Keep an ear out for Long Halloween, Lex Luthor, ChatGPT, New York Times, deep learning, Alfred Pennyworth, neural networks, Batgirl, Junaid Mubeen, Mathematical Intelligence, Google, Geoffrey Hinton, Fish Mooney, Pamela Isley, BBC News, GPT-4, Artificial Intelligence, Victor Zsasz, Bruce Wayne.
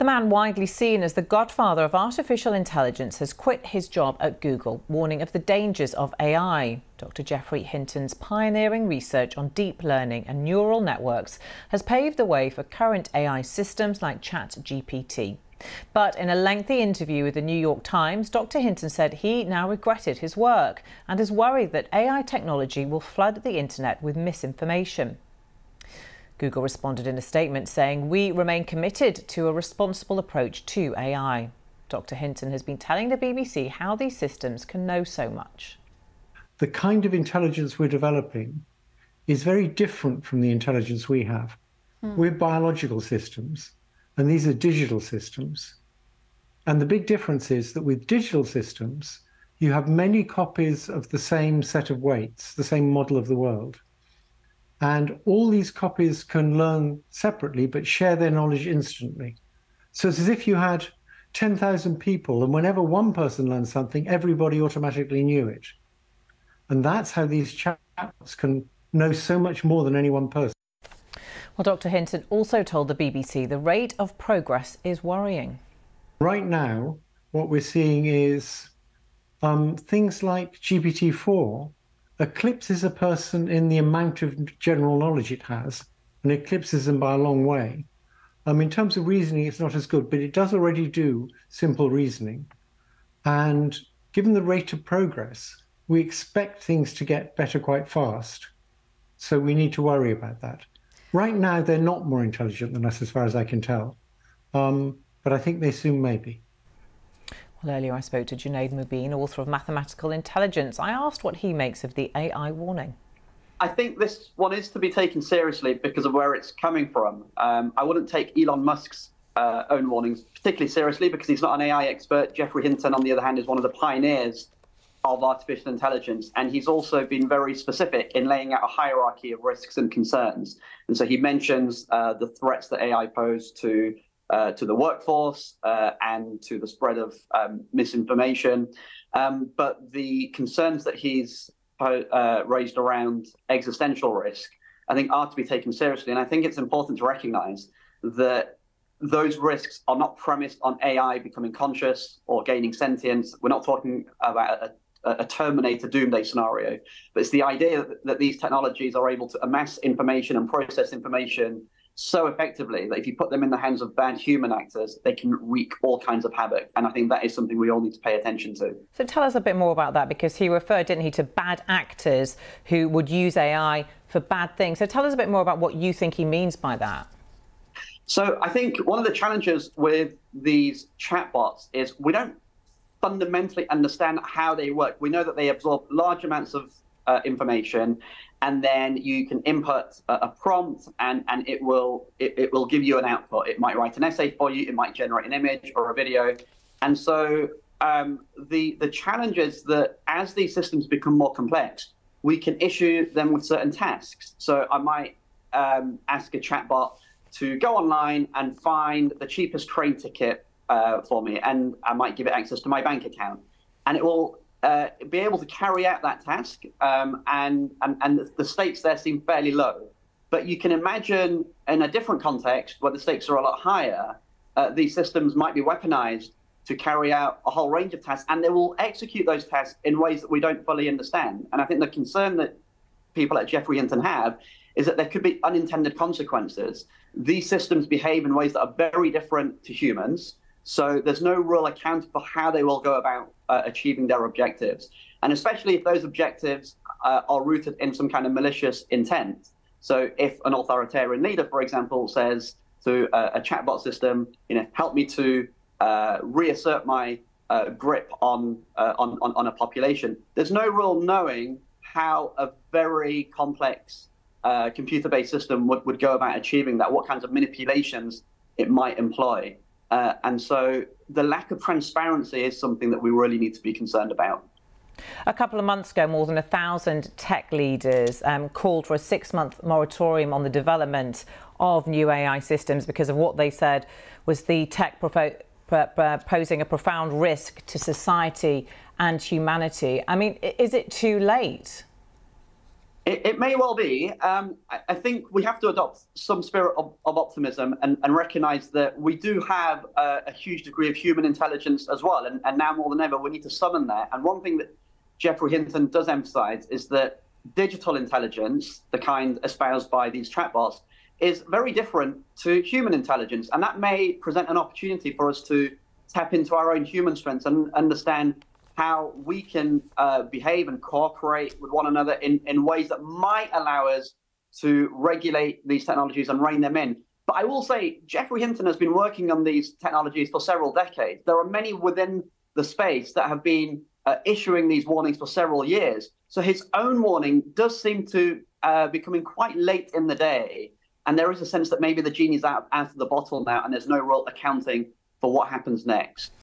The man widely seen as the godfather of artificial intelligence has quit his job at Google, warning of the dangers of AI. Dr. Geoffrey Hinton's pioneering research on deep learning and neural networks has paved the way for current AI systems like ChatGPT. But in a lengthy interview with the New York Times, Dr. Hinton said he now regretted his work and is worried that AI technology will flood the internet with misinformation. Google responded in a statement saying, "We remain committed to a responsible approach to AI." Dr. Hinton has been telling the BBC how these systems can know so much. The kind of intelligence we're developing is very different from the intelligence we have. We're biological systems, and these are digital systems. And the big difference is that with digital systems, you have many copies of the same set of weights, the same model of the world. And all these copies can learn separately, but share their knowledge instantly. So it's as if you had 10,000 people, and whenever one person learned something, everybody automatically knew it. And that's how these chatbots can know so much more than any one person. Well, Dr. Hinton also told the BBC the rate of progress is worrying. Right now, what we're seeing is things like GPT-4 eclipses a person in the amount of general knowledge it has, and eclipses them by a long way. In terms of reasoning, it's not as good, but it does already do simple reasoning. And given the rate of progress, we expect things to get better quite fast. So we need to worry about that. Right now, they're not more intelligent than us, as far as I can tell. But I think they soon may be. Well, earlier I spoke to Junaid Mubeen, author of Mathematical Intelligence. I asked what he makes of the AI warning. I think this one is to be taken seriously because of where it's coming from. I wouldn't take Elon Musk's own warnings particularly seriously because he's not an AI expert. Geoffrey Hinton, on the other hand, is one of the pioneers of artificial intelligence. And he's also been very specific in laying out a hierarchy of risks and concerns. And so he mentions the threats that AI pose to the workforce and to the spread of misinformation. But the concerns that he's raised around existential risk, I think, are to be taken seriously. And I think it's important to recognize that those risks are not premised on AI becoming conscious or gaining sentience. We're not talking about a Terminator doomsday scenario, but it's the idea that these technologies are able to amass information and process information so effectively that if you put them in the hands of bad human actors, they can wreak all kinds of havoc. And I think that is something we all need to pay attention to. So tell us a bit more about that, because he referred, didn't he, to bad actors who would use AI for bad things. So tell us a bit more about what you think he means by that. So I think one of the challenges with these chatbots is we don't fundamentally understand how they work. We know that they absorb large amounts of information, and then you can input a prompt, and it will give you an output. It might write an essay for you, it might generate an image or a video. And so the challenge is that as these systems become more complex, we can issue them with certain tasks. So I might ask a chatbot to go online and find the cheapest train ticket for me, and I might give it access to my bank account, and it will be able to carry out that task, and the stakes there seem fairly low. But you can imagine in a different context where the stakes are a lot higher, these systems might be weaponized to carry out a whole range of tasks, and they will execute those tasks in ways that we don't fully understand. And I think the concern that people at Geoffrey Hinton have is that there could be unintended consequences. These systems behave in ways that are very different to humans, so there's no real account for how they will go about achieving their objectives, and especially if those objectives are rooted in some kind of malicious intent. So if an authoritarian leader, for example, says to a chatbot system, you know, help me to reassert my grip on a population, there's no real knowing how a very complex computer-based system would go about achieving that, what kinds of manipulations it might employ. And so the lack of transparency is something that we really need to be concerned about. A couple of months ago, more than 1,000 tech leaders called for a 6-month moratorium on the development of new AI systems because of what they said was the tech posing a profound risk to society and humanity. I mean, is it too late? It may well be. I think we have to adopt some spirit of optimism and recognize that we do have a huge degree of human intelligence as well. And now more than ever, we need to summon that. And one thing that Geoffrey Hinton does emphasize is that digital intelligence, the kind espoused by these chatbots, is very different to human intelligence. And that may present an opportunity for us to tap into our own human strengths and understand how we can behave and cooperate with one another in ways that might allow us to regulate these technologies and rein them in. But I will say, Geoffrey Hinton has been working on these technologies for several decades. There are many within the space that have been issuing these warnings for several years. So his own warning does seem to be coming quite late in the day. And there is a sense that maybe the genie's out of the bottle now, and there's no real accounting for what happens next.